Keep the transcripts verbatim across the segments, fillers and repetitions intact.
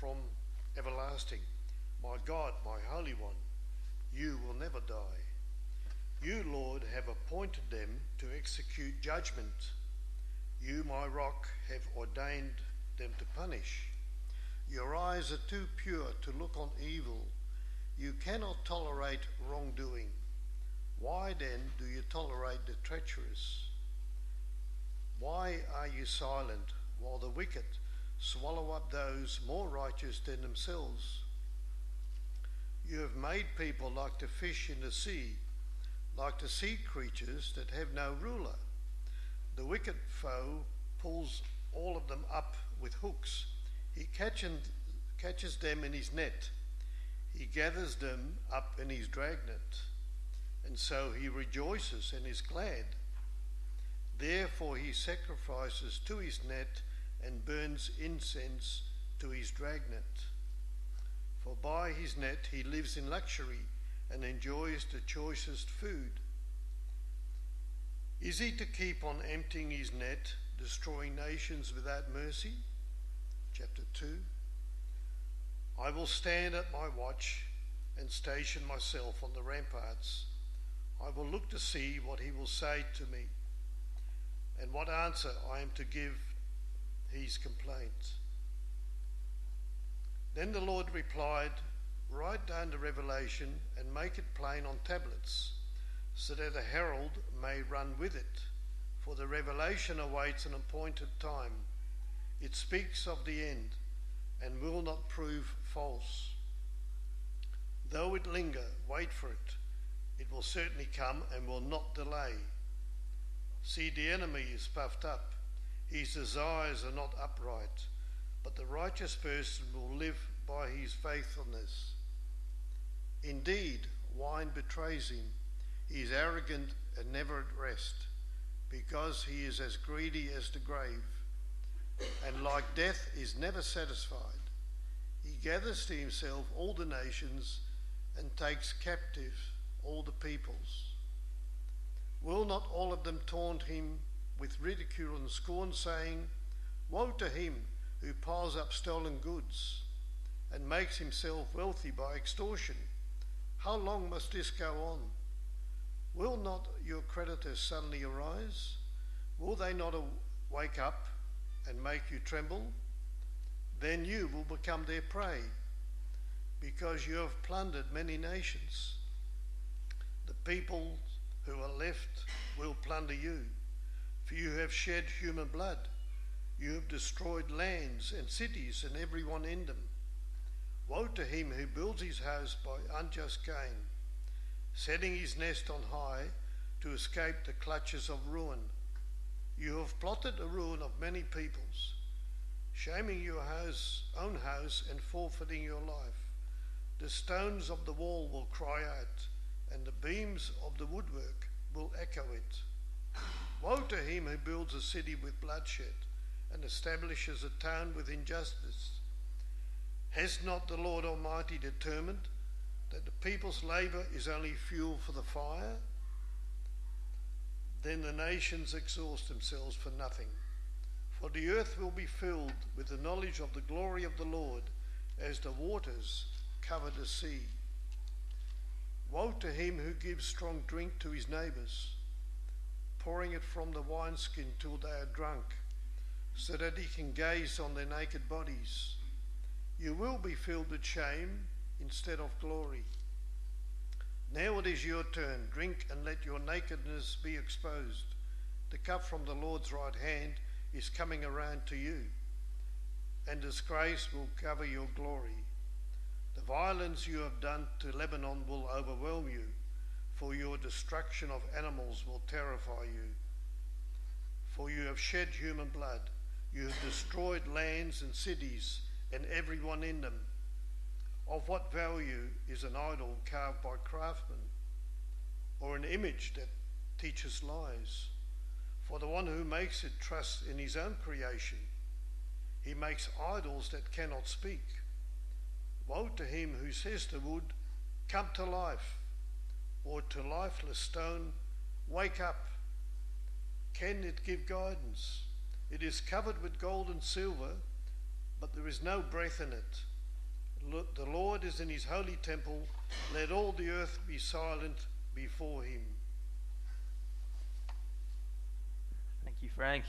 from everlasting. My God, my Holy One, you will never die. You, Lord, have appointed them to execute judgment. You, my rock, have ordained them to punish. Your eyes are too pure to look on evil. You cannot tolerate wrongdoing. Why then do you tolerate the treacherous? Why are you silent while the wicked swallow up those more righteous than themselves? You have made people like the fish in the sea, like the sea creatures that have no ruler. The wicked foe pulls all of them up with hooks. He catches them in his net. He gathers them up in his dragnet. And so he rejoices and is glad. Therefore he sacrifices to his net and burns incense to his dragnet. For by his net he lives in luxury and enjoys the choicest food. Is he to keep on emptying his net, destroying nations without mercy? Chapter two. I will stand at my watch and station myself on the ramparts. I will look to see what he will say to me and what answer I am to give his complaint. Then the Lord replied, write down the revelation and make it plain on tablets, so that a herald may run with it, for the revelation awaits an appointed time. It speaks of the end and will not prove false. Though it linger, wait for it. It will certainly come and will not delay. See, the enemy is puffed up. His desires are not upright, but the righteous person will live by his faithfulness. Indeed, wine betrays him. He is arrogant and never at rest, because he is as greedy as the grave, and like death is never satisfied. He gathers to himself all the nations and takes captive all the peoples. Will not all of them taunt him with ridicule and scorn, saying, woe to him who piles up stolen goods and makes himself wealthy by extortion? How long must this go on? Will not your creditors suddenly arise? Will they not wake up and make you tremble? Then you will become their prey, because you have plundered many nations. The people who are left will plunder you, for you have shed human blood. You have destroyed lands and cities and everyone in them. Woe to him who builds his house by unjust gain, setting his nest on high to escape the clutches of ruin. You have plotted the ruin of many peoples, shaming your house, own house and forfeiting your life. The stones of the wall will cry out, and the beams of the woodwork will echo it. Woe to him who builds a city with bloodshed and establishes a town with injustice. Has not the Lord Almighty determined that the people's labour is only fuel for the fire? Then the nations exhaust themselves for nothing, for the earth will be filled with the knowledge of the glory of the Lord as the waters cover the sea. Woe to him who gives strong drink to his neighbours, pouring it from the wineskin till they are drunk, so that he can gaze on their naked bodies. You will be filled with shame instead of glory. Now it is your turn. Drink and let your nakedness be exposed. The cup from the Lord's right hand is coming around to you, and disgrace will cover your glory. The violence you have done to Lebanon will overwhelm you, for your destruction of animals will terrify you. For you have shed human blood. You have destroyed lands and cities and everyone in them. Of what value is an idol carved by craftsmen, or an image that teaches lies? For the one who makes it trusts in his own creation. He makes idols that cannot speak. Woe to him who says to wood, come to life, or to lifeless stone, wake up. Can it give guidance? It is covered with gold and silver, but there is no breath in it. The Lord is in his holy temple. Let all the earth be silent before him. Thank you, Frank.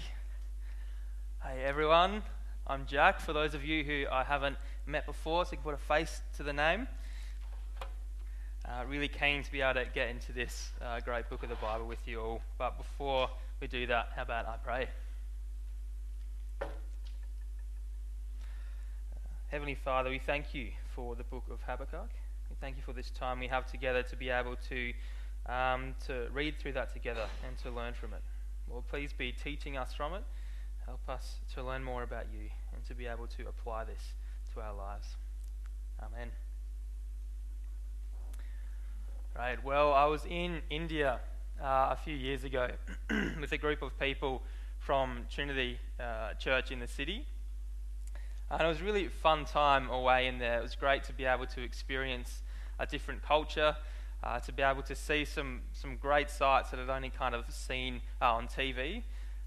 Hey, everyone. I'm Jack. For those of you who I haven't met before, so you can put a face to the name. Uh, really keen to be able to get into this uh, great book of the Bible with you all. But before we do that, how about I pray? Heavenly Father, we thank you for the book of Habakkuk. We thank you for this time we have together to be able to um, to read through that together and to learn from it. Lord, please be teaching us from it. Help us to learn more about you and to be able to apply this to our lives. Amen. Right, well, I was in India uh, a few years ago with a group of people from Trinity uh, Church in the city. And it was a really fun time away in there. It was great to be able to experience a different culture, uh, to be able to see some, some great sights that I'd only kind of seen uh, on T V.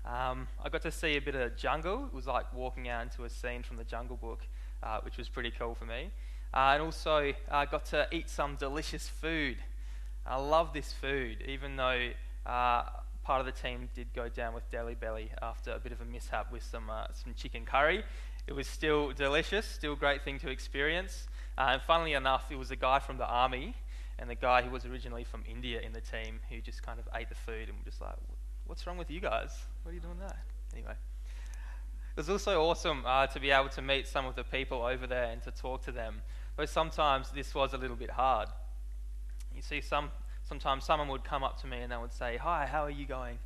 Um, I got to see a bit of jungle. It was like walking out into a scene from The Jungle Book, uh, which was pretty cool for me. Uh, and also I uh, got to eat some delicious food. I love this food, even though uh, part of the team did go down with Deli Belly after a bit of a mishap with some, uh, some chicken curry. It was still delicious, still a great thing to experience. Uh, and funnily enough, it was a guy from the army and the guy who was originally from India in the team who just kind of ate the food and was just like, what's wrong with you guys? What are you doing that? Anyway, it was also awesome uh, to be able to meet some of the people over there and to talk to them. But sometimes this was a little bit hard. You see, some sometimes someone would come up to me and they would say, hi, how are you going?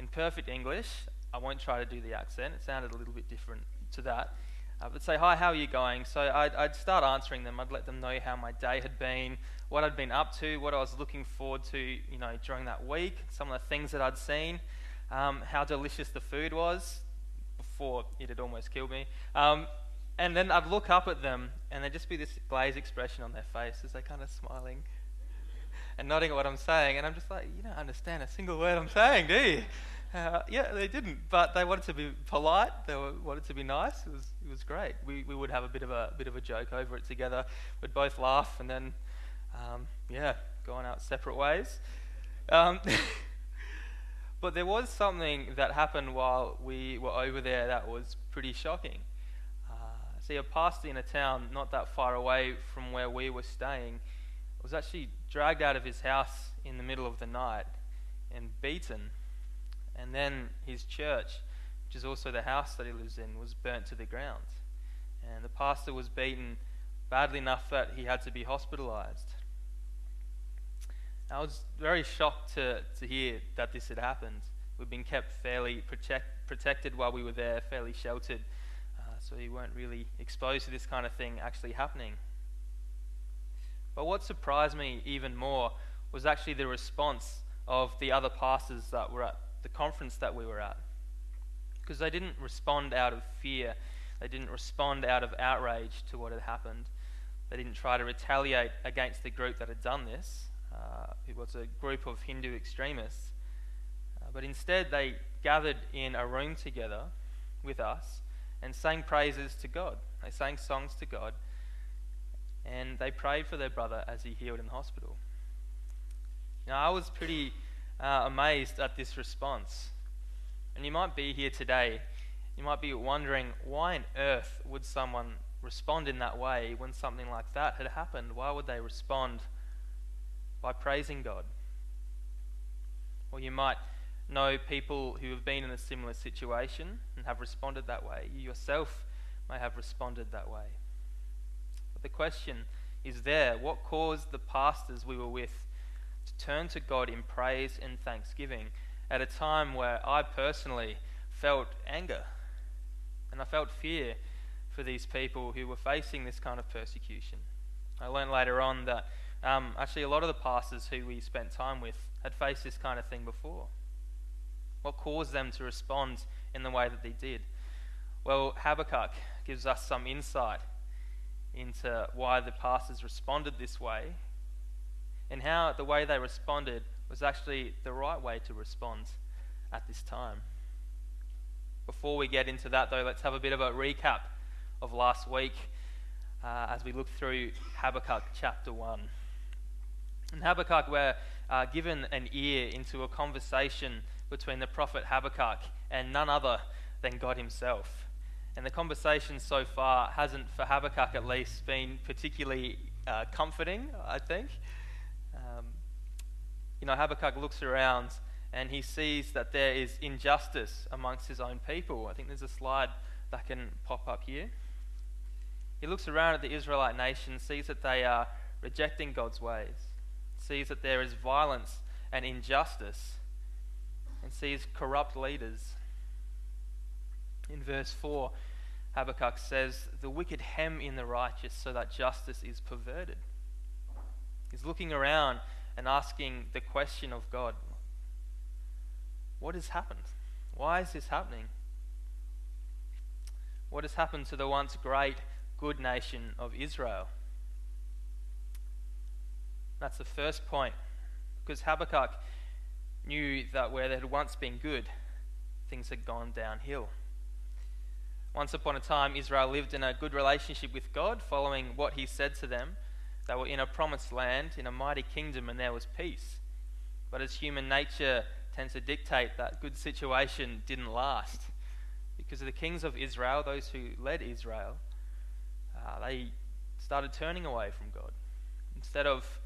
In perfect English, I won't try to do the accent. It sounded a little bit different to that. I would say, hi, how are you going? So I'd, I'd start answering them. I'd let them know how my day had been, what I'd been up to, what I was looking forward to, you know, during that week, some of the things that I'd seen, um, how delicious the food was before it had almost killed me. Um, and then I'd look up at them and there'd just be this glazed expression on their face as they're kind of smiling and nodding at what I'm saying. And I'm just like, you don't understand a single word I'm saying, do you? Uh, yeah, they didn't, but they wanted to be polite. They were, wanted to be nice. It was, it was great. We we would have a bit of a bit of a joke over it together. We'd both laugh, and then, um, yeah, going out separate ways. Um, but there was something that happened while we were over there that was pretty shocking. Uh, see, a pastor in a town not that far away from where we were staying was actually dragged out of his house in the middle of the night and beaten. And then his church, which is also the house that he lives in, was burnt to the ground. And the pastor was beaten badly enough that he had to be hospitalized. I was very shocked to, to hear that this had happened. We'd been kept fairly protect, protected while we were there, fairly sheltered. Uh, so we weren't really exposed to this kind of thing actually happening. But what surprised me even more was actually the response of the other pastors that were at the conference that we were at, because they didn't respond out of fear. They didn't respond out of outrage to what had happened. They didn't try to retaliate against the group that had done this. Uh, it was a group of Hindu extremists. Uh, but instead they gathered in a room together with us and sang praises to God. They sang songs to God and they prayed for their brother as he healed in the hospital. Now I was pretty Uh, amazed at this response. And you might be here today, you might be wondering, why on earth would someone respond in that way when something like that had happened? Why would they respond by praising God? Or you might know people who have been in a similar situation and have responded that way. You yourself may have responded that way. But the question is there, what caused the pastors we were with to turn to God in praise and thanksgiving at a time where I personally felt anger and I felt fear for these people who were facing this kind of persecution? I learned later on that um, actually a lot of the pastors who we spent time with had faced this kind of thing before. What caused them to respond in the way that they did? Well, Habakkuk gives us some insight into why the pastors responded this way, and how the way they responded was actually the right way to respond at this time. Before we get into that though, let's have a bit of a recap of last week. uh, as we look through Habakkuk chapter one. In Habakkuk, we're uh, given an ear into a conversation between the prophet Habakkuk and none other than God himself. And the conversation so far hasn't, for Habakkuk at least, been particularly uh, comforting, I think. Um, you know, Habakkuk looks around and he sees that there is injustice amongst his own people. I think there's a slide that can pop up here. He looks around at the Israelite nation, sees that they are rejecting God's ways, sees that there is violence and injustice, and sees corrupt leaders. In verse four, Habakkuk says, "The wicked hem in the righteous so that justice is perverted." He's looking around and asking the question of God, what has happened? Why is this happening? What has happened to the once great, good nation of Israel? That's the first point, because Habakkuk knew that where there had once been good, things had gone downhill. Once upon a time, Israel lived in a good relationship with God, following what he said to them. They were in a promised land, in a mighty kingdom, and there was peace. But as human nature tends to dictate, that good situation didn't last. Because of the kings of Israel, those who led Israel, uh, they started turning away from God. Instead of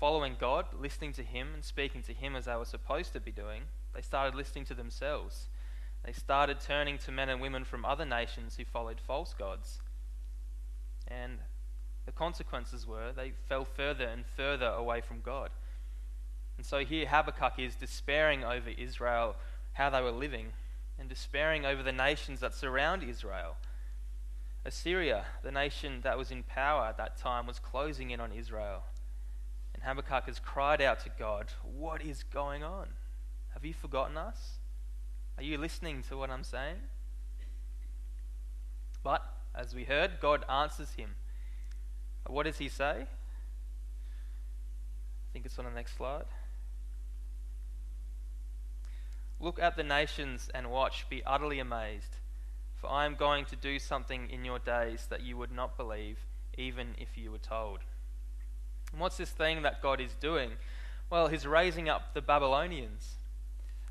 following God, listening to him, and speaking to him as they were supposed to be doing, they started listening to themselves. They started turning to men and women from other nations who followed false gods. And the consequences were they fell further and further away from God. And so here Habakkuk is despairing over Israel, how they were living, and despairing over the nations that surround Israel. Assyria, the nation that was in power at that time, was closing in on Israel. And Habakkuk has cried out to God, "What is going on? Have you forgotten us? Are you listening to what I'm saying?" But, as we heard, God answers him. What does he say? I think it's on the next slide. "Look at the nations and watch, be utterly amazed, for I am going to do something in your days that you would not believe, even if you were told." And what's this thing that God is doing? Well, he's raising up the Babylonians,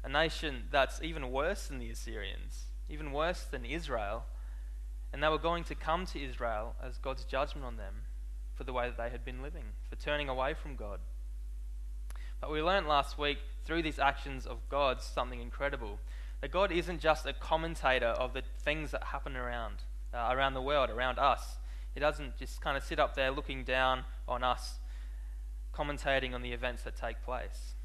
a nation that's even worse than the Assyrians, even worse than Israel, and they were going to come to Israel as God's judgment on them for the way that they had been living, for turning away from God. But we learned last week, through these actions of God, something incredible, that God isn't just a commentator of the things that happen around, uh, around the world, around us. He doesn't just kind of sit up there looking down on us, commentating on the events that take place.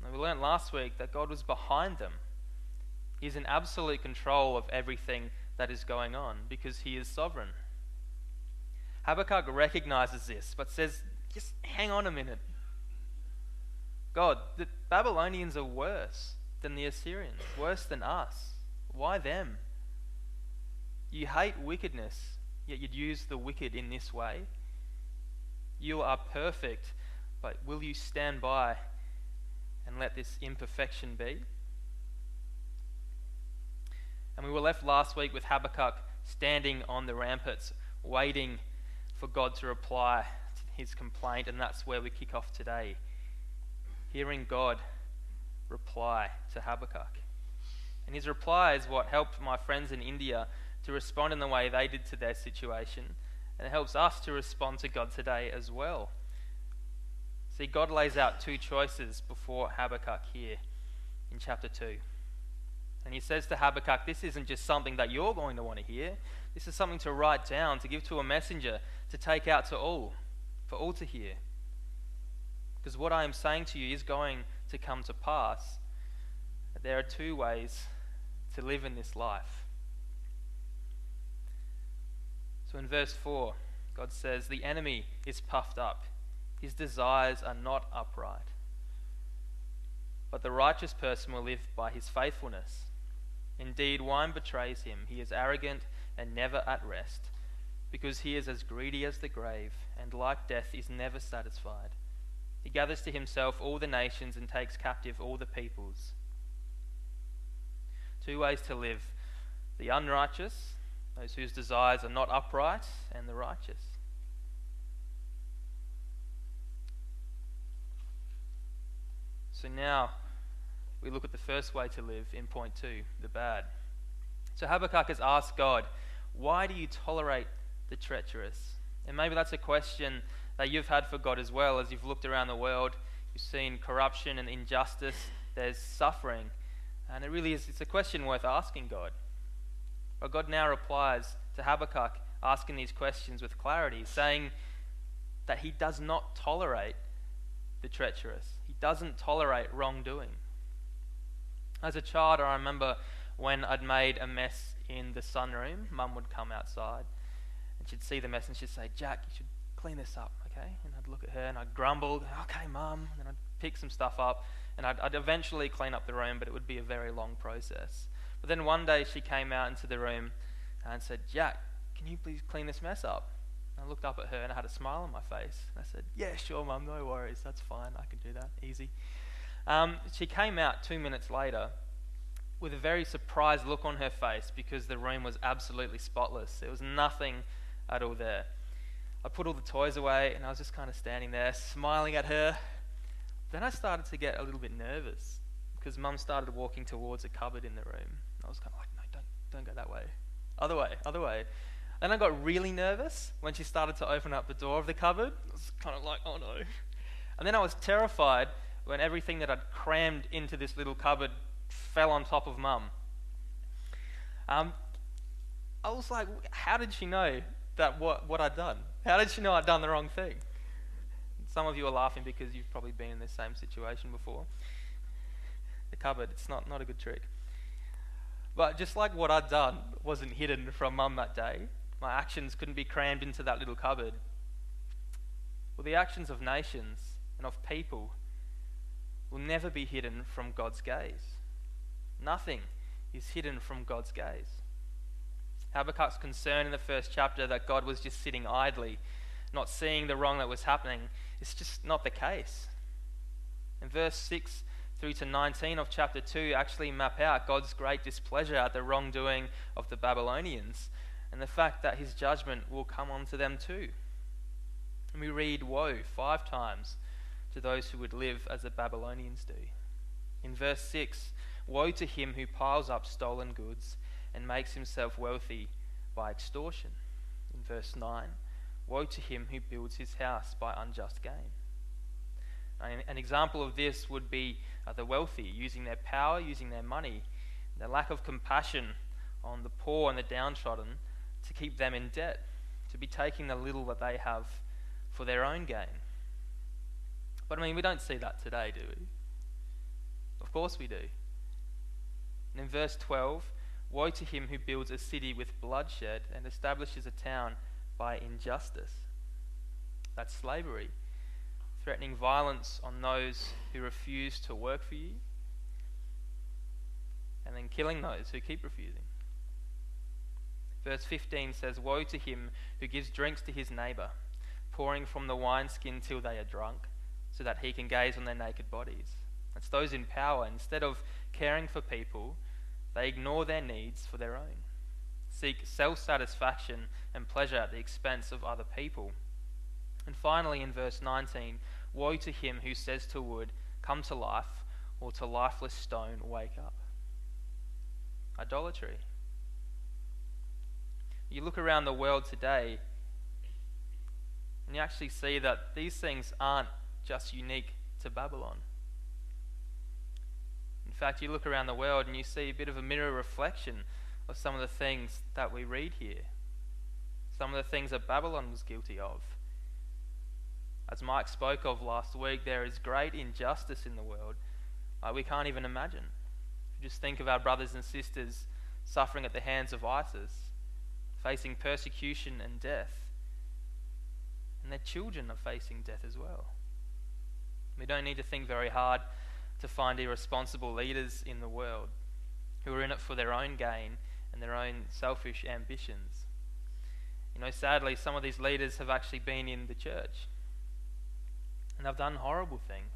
And we learned last week that God was behind them. He's in absolute control of everything that is going on because he is sovereign. Habakkuk recognizes this but says, just hang on a minute. God, the Babylonians are worse than the Assyrians, worse than us. Why them? You hate wickedness, yet you'd use the wicked in this way. You are perfect, but will you stand by and let this imperfection be? And we were left last week with Habakkuk standing on the ramparts, waiting for God to reply to his complaint, and that's where we kick off today. Hearing God reply to Habakkuk. And his reply is what helped my friends in India to respond in the way they did to their situation, and it helps us to respond to God today as well. See, God lays out two choices before Habakkuk here in chapter two. And he says to Habakkuk, this isn't just something that you're going to want to hear. This is something to write down, to give to a messenger, to take out to all, for all to hear. Because what I am saying to you is going to come to pass. There are two ways to live in this life. So in verse four, God says, "The enemy is puffed up. His desires are not upright, but the righteous person will live by his faithfulness. Indeed, wine betrays him. He is arrogant and never at rest, because he is as greedy as the grave, and like death is never satisfied. He gathers to himself all the nations and takes captive all the peoples." Two ways to live: the unrighteous, those whose desires are not upright, and the righteous. So now we look at the first way to live in point two, the bad. So Habakkuk has asked God, why do you tolerate the treacherous? And maybe that's a question that you've had for God as well. As you've looked around the world, you've seen corruption and injustice, there's suffering. And it really is, it's a question worth asking God. But God now replies to Habakkuk asking these questions with clarity, saying that he does not tolerate the treacherous. He doesn't tolerate wrongdoing. As a child, I remember when I'd made a mess in the sunroom, Mum would come outside and she'd see the mess and she'd say, "Jack, you should clean this up, okay?" And I'd look at her and I'd grumble, "Okay, Mum," and then I'd pick some stuff up and I'd, I'd eventually clean up the room, but it would be a very long process. But then one day she came out into the room and said, "Jack, can you please clean this mess up?" And I looked up at her and I had a smile on my face. And I said, "Yeah, sure, Mum, no worries, that's fine, I can do that, easy." Um, she came out two minutes later with a very surprised look on her face because the room was absolutely spotless. There was nothing at all there. I put all the toys away and I was just kind of standing there smiling at her. Then I started to get a little bit nervous because Mum started walking towards a cupboard in the room. I was kind of like, "No, don't, don't go that way. Other way, other way." Then I got really nervous when she started to open up the door of the cupboard. I was kind of like, "Oh no." And then I was terrified when everything that I'd crammed into this little cupboard fell on top of Mum. Um, I was like, how did she know that what, what I'd done? How did she know I'd done the wrong thing? Some of you are laughing because you've probably been in this same situation before. The cupboard, it's not, not a good trick. But just like what I'd done wasn't hidden from Mum that day, my actions couldn't be crammed into that little cupboard. Well, the actions of nations and of people will never be hidden from God's gaze. Nothing is hidden from God's gaze. Habakkuk's concern in the first chapter that God was just sitting idly, not seeing the wrong that was happening, it's just not the case. In verse six through to nineteen of chapter two actually map out God's great displeasure at the wrongdoing of the Babylonians and the fact that his judgment will come onto them too. And we read woe five times to those who would live as the Babylonians do. In verse six, woe to him who piles up stolen goods and makes himself wealthy by extortion. In verse nine, woe to him who builds his house by unjust gain. An example of this would be the wealthy using their power, using their money, their lack of compassion on the poor and the downtrodden to keep them in debt, to be taking the little that they have for their own gain. But I mean, we don't see that today, do we? Of course we do. And in verse twelve, woe to him who builds a city with bloodshed and establishes a town by injustice. That's slavery, threatening violence on those who refuse to work for you, and then killing those who keep refusing. Verse fifteen says, woe to him who gives drinks to his neighbor, pouring from the wineskin till they are drunk, so that he can gaze on their naked bodies. It's those in power. Instead of caring for people, they ignore their needs for their own, seek self-satisfaction and pleasure at the expense of other people. And finally, in verse nineteen, woe to him who says to wood, "Come to life," or to lifeless stone, "Wake up." Idolatry. You look around the world today and you actually see that these things aren't just unique to Babylon. In fact, you look around the world and you see a bit of a mirror reflection of some of the things that we read here, some of the things that Babylon was guilty of. As Mike spoke of last week, there is great injustice in the world uh, we can't even imagine. If you just think of our brothers and sisters suffering at the hands of ISIS, facing persecution and death, and their children are facing death as well. We don't need to think very hard to find irresponsible leaders in the world who are in it for their own gain and their own selfish ambitions. You know, sadly, some of these leaders have actually been in the church and they've done horrible things,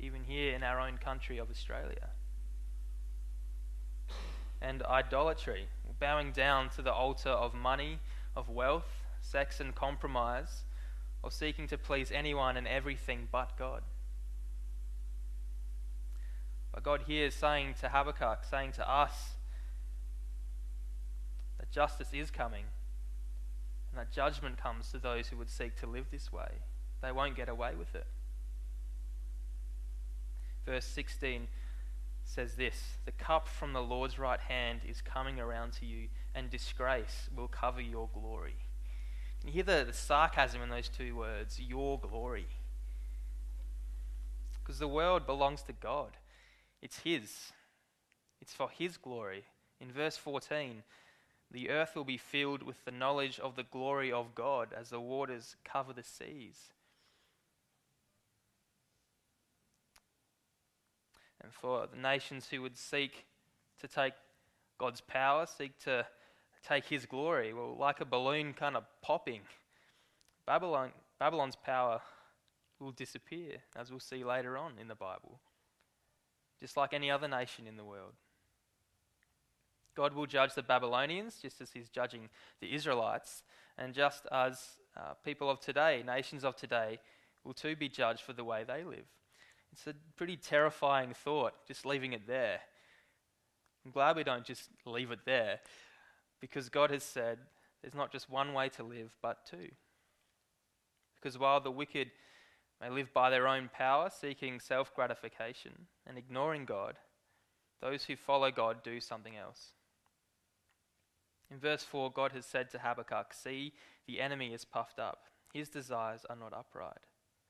even here in our own country of Australia. And idolatry, bowing down to the altar of money, of wealth, sex and compromise, or seeking to please anyone and everything but God. But God here is saying to Habakkuk, saying to us, that justice is coming and that judgment comes to those who would seek to live this way. They won't get away with it. Verse sixteen says this, "The cup from the Lord's right hand is coming around to you, and disgrace will cover your glory." Can you hear the, the sarcasm in those two words, your glory? Because the world belongs to God. It's His. It's for His glory. In verse fourteen, "The earth will be filled with the knowledge of the glory of God as the waters cover the seas." And for the nations who would seek to take God's power, seek to take His glory, well, like a balloon kind of popping, Babylon, Babylon's power will disappear, as we'll see later on in the Bible, just like any other nation in the world. God will judge the Babylonians, just as He's judging the Israelites, and just as uh, people of today, nations of today, will too be judged for the way they live. It's a pretty terrifying thought, just leaving it there. I'm glad we don't just leave it there, because God has said there's not just one way to live, but two. Because while the wicked may live by their own power, seeking self-gratification and ignoring God, those who follow God do something else. In verse four, God has said to Habakkuk, "See, the enemy is puffed up. His desires are not upright,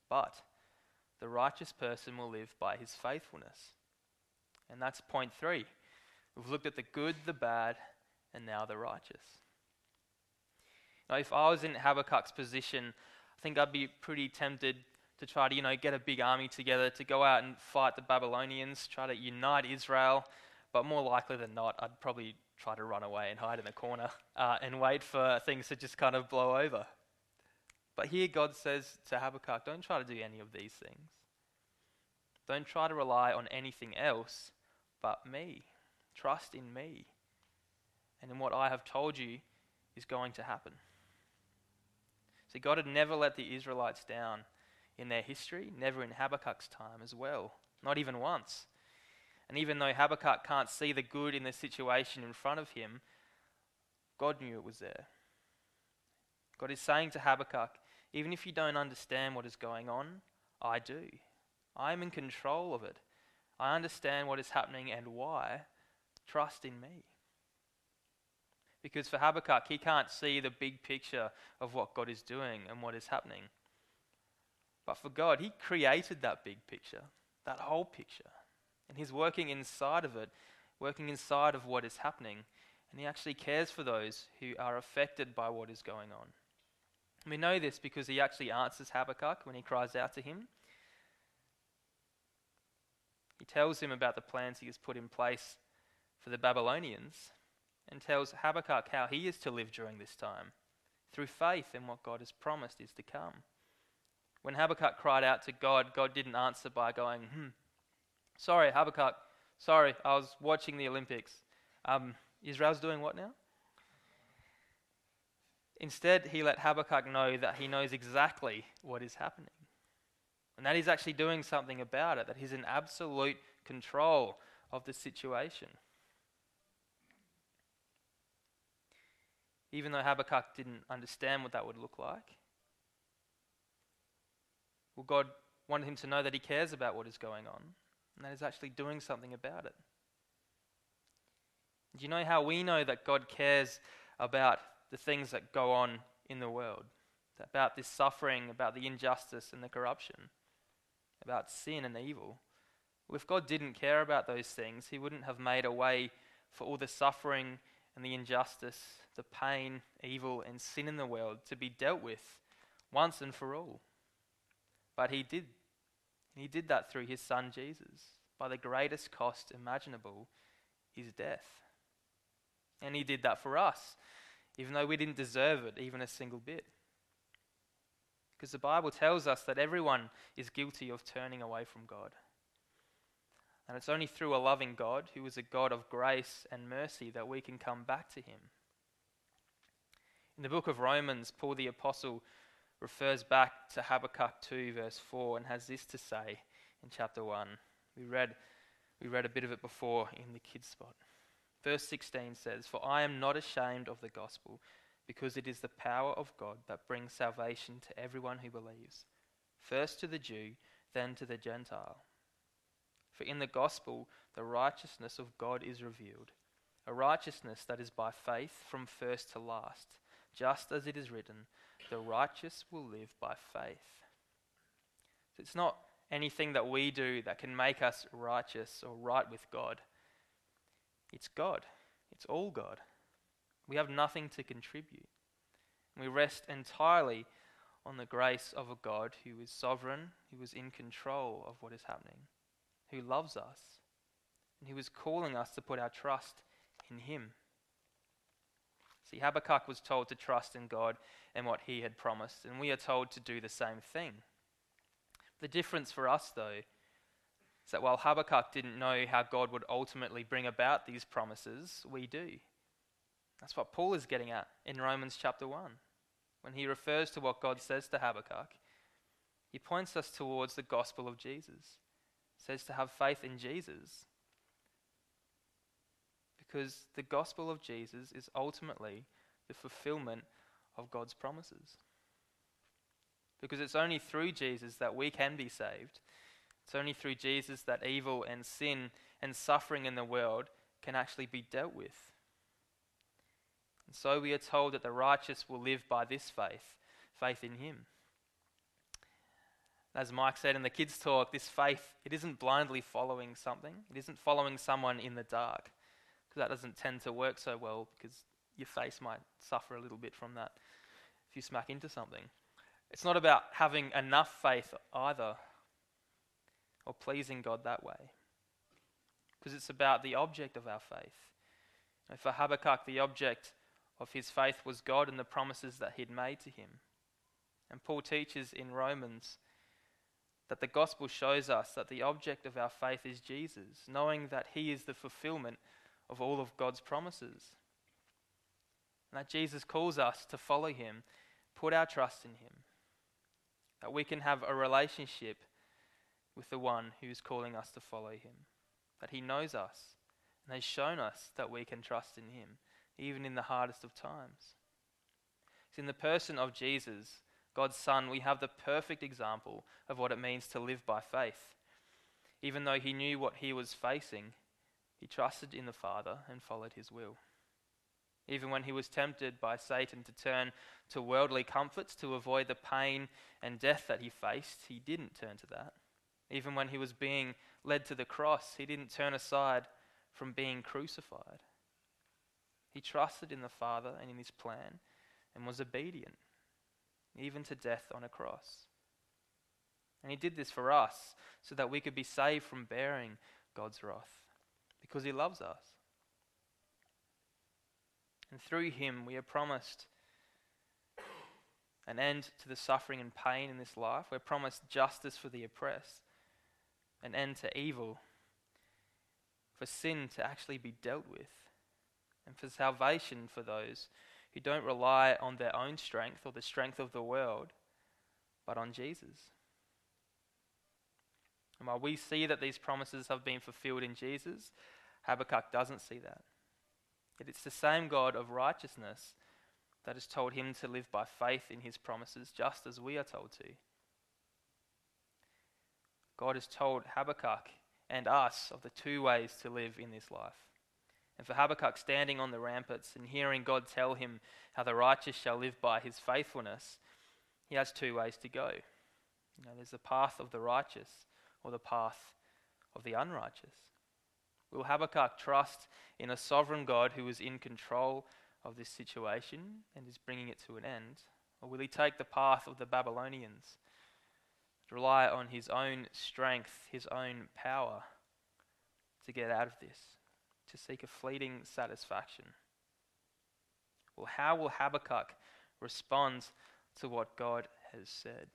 but the righteous person will live by his faithfulness." And that's point three. We've looked at the good, the bad, and now the righteous. Now, if I was in Habakkuk's position, I think I'd be pretty tempted to try to, you know, get a big army together, to go out and fight the Babylonians, try to unite Israel. But more likely than not, I'd probably try to run away and hide in a corner uh, and wait for things to just kind of blow over. But here God says to Habakkuk, don't try to do any of these things. Don't try to rely on anything else but me. Trust in me. And in what I have told you is going to happen. See, God had never let the Israelites down in their history, never in Habakkuk's time as well. Not even once. And even though Habakkuk can't see the good in the situation in front of him, God knew it was there. God is saying to Habakkuk, even if you don't understand what is going on, I do. I am in control of it. I understand what is happening and why. Trust in me. Because for Habakkuk, he can't see the big picture of what God is doing and what is happening. But for God, He created that big picture, that whole picture. And He's working inside of it, working inside of what is happening. And He actually cares for those who are affected by what is going on. And we know this because He actually answers Habakkuk when he cries out to Him. He tells him about the plans He has put in place for the Babylonians and tells Habakkuk how he is to live during this time, through faith in what God has promised is to come. When Habakkuk cried out to God, God didn't answer by going, hmm, sorry, Habakkuk, sorry, I was watching the Olympics. Um, Israel's doing what now? Instead, He let Habakkuk know that He knows exactly what is happening. And that He's actually doing something about it, that He's in absolute control of the situation. Even though Habakkuk didn't understand what that would look like, well, God wanted him to know that He cares about what is going on and that He's actually doing something about it. Do you know how we know that God cares about the things that go on in the world, about this suffering, about the injustice and the corruption, about sin and evil? Well, if God didn't care about those things, He wouldn't have made a way for all the suffering and the injustice, the pain, evil and sin in the world to be dealt with once and for all. But He did. He did that through His Son Jesus, by the greatest cost imaginable, His death. And He did that for us, even though we didn't deserve it even a single bit. Because the Bible tells us that everyone is guilty of turning away from God. And it's only through a loving God, who is a God of grace and mercy, that we can come back to Him. In the book of Romans, Paul the Apostle refers back to Habakkuk two verse four and has this to say in chapter one. We read, We read a bit of it before in the kids' spot. Verse sixteen says, "For I am not ashamed of the gospel, because it is the power of God that brings salvation to everyone who believes, first to the Jew, then to the Gentile. For in the gospel, the righteousness of God is revealed, a righteousness that is by faith from first to last, just as it is written, 'The righteous will live by faith.'" So it's not anything that we do that can make us righteous or right with God. It's God. It's all God. We have nothing to contribute. We rest entirely on the grace of a God who is sovereign, who is in control of what is happening, who loves us, and who is calling us to put our trust in him. See, Habakkuk was told to trust in God and what he had promised, and we are told to do the same thing. The difference for us, though, is that while Habakkuk didn't know how God would ultimately bring about these promises, we do. That's what Paul is getting at in Romans chapter one. When he refers to what God says to Habakkuk, he points us towards the gospel of Jesus. He says to have faith in Jesus, because the gospel of Jesus is ultimately the fulfillment of God's promises. Because it's only through Jesus that we can be saved. It's only through Jesus that evil and sin and suffering in the world can actually be dealt with. And so we are told that the righteous will live by this faith, faith in him. As Mike said in the kids' talk, this faith, it isn't blindly following something. It isn't following someone in the dark, because that doesn't tend to work so well, because your face might suffer a little bit from that if you smack into something. It's not about having enough faith either, or pleasing God that way, because it's about the object of our faith. And for Habakkuk, the object of his faith was God and the promises that he'd made to him. And Paul teaches in Romans that the gospel shows us that the object of our faith is Jesus, knowing that he is the fulfillment of all of God's promises. And that Jesus calls us to follow him, put our trust in him, that we can have a relationship with the one who's calling us to follow him, that he knows us and has shown us that we can trust in him, even in the hardest of times. It's in the person of Jesus, God's Son, we have the perfect example of what it means to live by faith. Even though he knew what he was facing, he trusted in the Father and followed his will. Even when he was tempted by Satan to turn to worldly comforts to avoid the pain and death that he faced, he didn't turn to that. Even when he was being led to the cross, he didn't turn aside from being crucified. He trusted in the Father and in his plan and was obedient, even to death on a cross. And he did this for us so that we could be saved from bearing God's wrath, because he loves us. And through him we are promised an end to the suffering and pain in this life. We're promised justice for the oppressed, an end to evil, for sin to actually be dealt with, and for salvation for those who don't rely on their own strength or the strength of the world, but on Jesus. And while we see that these promises have been fulfilled in Jesus, Habakkuk doesn't see that. Yet it's the same God of righteousness that has told him to live by faith in his promises, just as we are told to. God has told Habakkuk and us of the two ways to live in this life. And for Habakkuk, standing on the ramparts and hearing God tell him how the righteous shall live by his faithfulness, he has two ways to go. You know, there's the path of the righteous or the path of the unrighteous. Will Habakkuk trust in a sovereign God who is in control of this situation and is bringing it to an end? Or will he take the path of the Babylonians, rely on his own strength, his own power to get out of this, to seek a fleeting satisfaction? Well, how will Habakkuk respond to what God has said?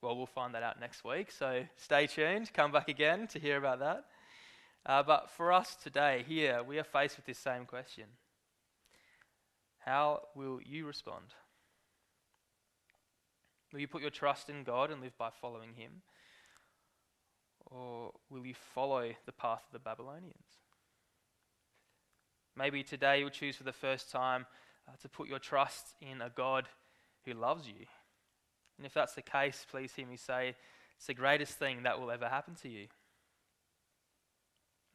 Well, we'll find that out next week, so stay tuned, come back again to hear about that. Uh, but for us today, here, we are faced with this same question. How will you respond? Will you put your trust in God and live by following him? Or will you follow the path of the Babylonians? Maybe today you'll choose for the first time uh, to put your trust in a God who loves you. And if that's the case, please hear me say, it's the greatest thing that will ever happen to you.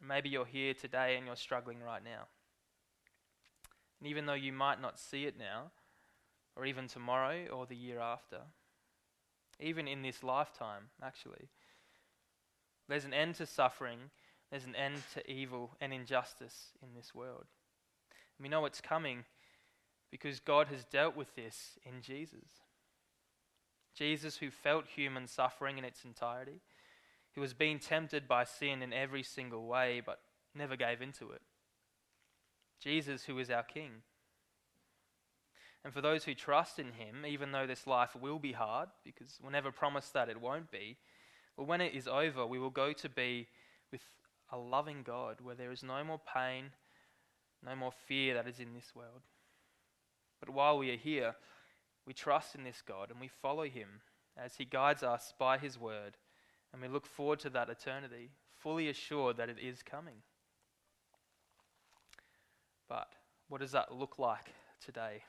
Maybe you're here today and you're struggling right now. And even though you might not see it now, or even tomorrow or the year after, even in this lifetime, actually, there's an end to suffering, there's an end to evil and injustice in this world. And we know it's coming because God has dealt with this in Jesus. Jesus, who felt human suffering in its entirety, who was being tempted by sin in every single way but never gave into it. Jesus, who is our King. And for those who trust in him, even though this life will be hard, because we'll never promise that it won't be, but when it is over, we will go to be with a loving God where there is no more pain, no more fear that is in this world. But while we are here, we trust in this God and we follow him as he guides us by his word, and we look forward to that eternity, fully assured that it is coming. But what does that look like today?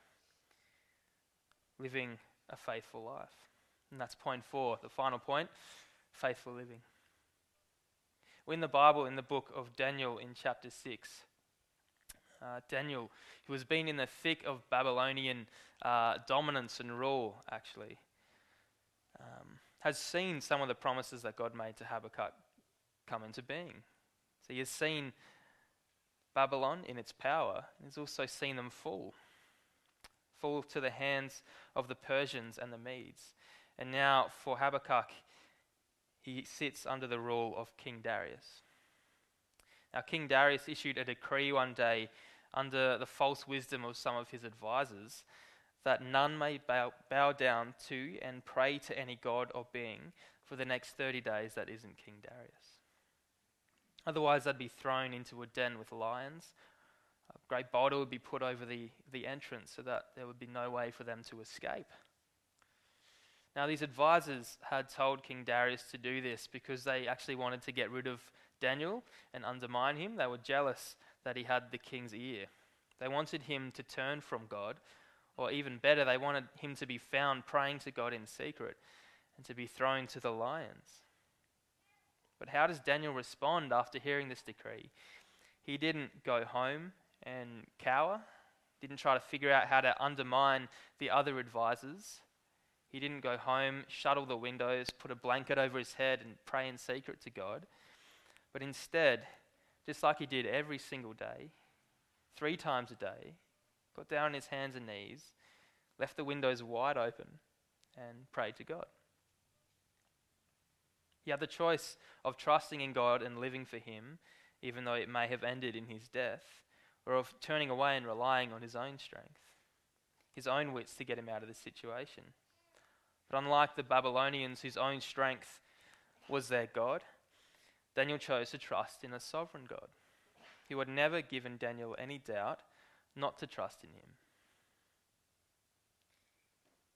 Living a faithful life. And that's point four, the final point, faithful living. We're in the Bible, in the book of Daniel in chapter six. Uh, Daniel, who has been in the thick of Babylonian uh, dominance and rule, actually, um, has seen some of the promises that God made to Habakkuk come into being. So he has seen Babylon in its power, and he's also seen them fall. Fall to the hands of the Persians and the Medes. And now for Habakkuk, he sits under the rule of King Darius. Now King Darius issued a decree one day under the false wisdom of some of his advisors that none may bow, bow down to and pray to any god or being for the next thirty days that isn't King Darius. Otherwise they'd be thrown into a den with lions. A great boulder would be put over the, the entrance so that there would be no way for them to escape. Now these advisors had told King Darius to do this because they actually wanted to get rid of Daniel and undermine him. They were jealous that he had the king's ear. They wanted him to turn from God, or even better, they wanted him to be found praying to God in secret and to be thrown to the lions. But how does Daniel respond after hearing this decree? He didn't go home and cower, didn't try to figure out how to undermine the other advisors. He didn't go home, shut all the windows, put a blanket over his head and pray in secret to God. But instead, just like he did every single day, three times a day, got down on his hands and knees, left the windows wide open and prayed to God. He had the choice of trusting in God and living for him, even though it may have ended in his death, or of turning away and relying on his own strength, his own wits to get him out of the situation. But unlike the Babylonians, whose own strength was their God, Daniel chose to trust in a sovereign God who had never given Daniel any doubt not to trust in him.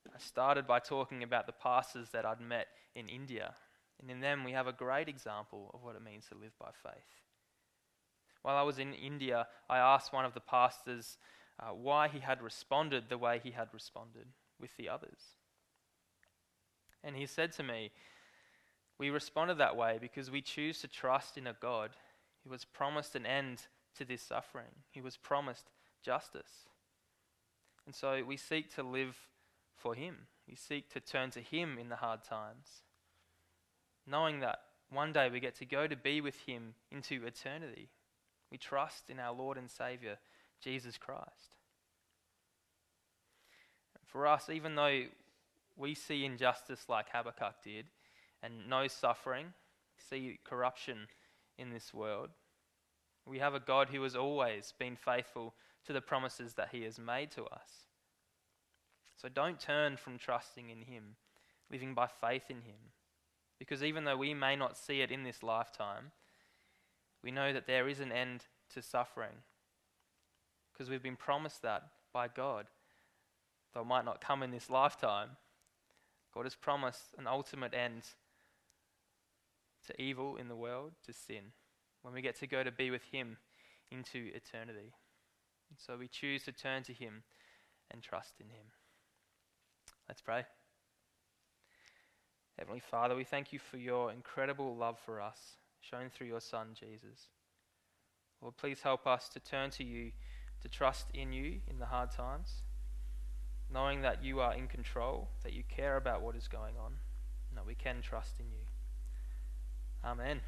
I started by talking about the pastors that I'd met in India, and in them we have a great example of what it means to live by faith. While I was in India, I asked one of the pastors uh, why he had responded the way he had responded with the others. And he said to me, "We responded that way because we choose to trust in a God who was promised an end to this suffering. He was promised justice. And so we seek to live for him. We seek to turn to him in the hard times, knowing that one day we get to go to be with him into eternity. We trust in our Lord and Saviour, Jesus Christ." For us, even though we see injustice like Habakkuk did, and no suffering, see corruption in this world, we have a God who has always been faithful to the promises that he has made to us. So don't turn from trusting in him, living by faith in him, because even though we may not see it in this lifetime, we know that there is an end to suffering because we've been promised that by God. Though it might not come in this lifetime, God has promised an ultimate end to evil in the world, to sin, when we get to go to be with him into eternity. And so we choose to turn to him and trust in him. Let's pray. Heavenly Father, we thank you for your incredible love for us, shown through your Son, Jesus. Lord, please help us to turn to you, to trust in you in the hard times, knowing that you are in control, that you care about what is going on, and that we can trust in you. Amen.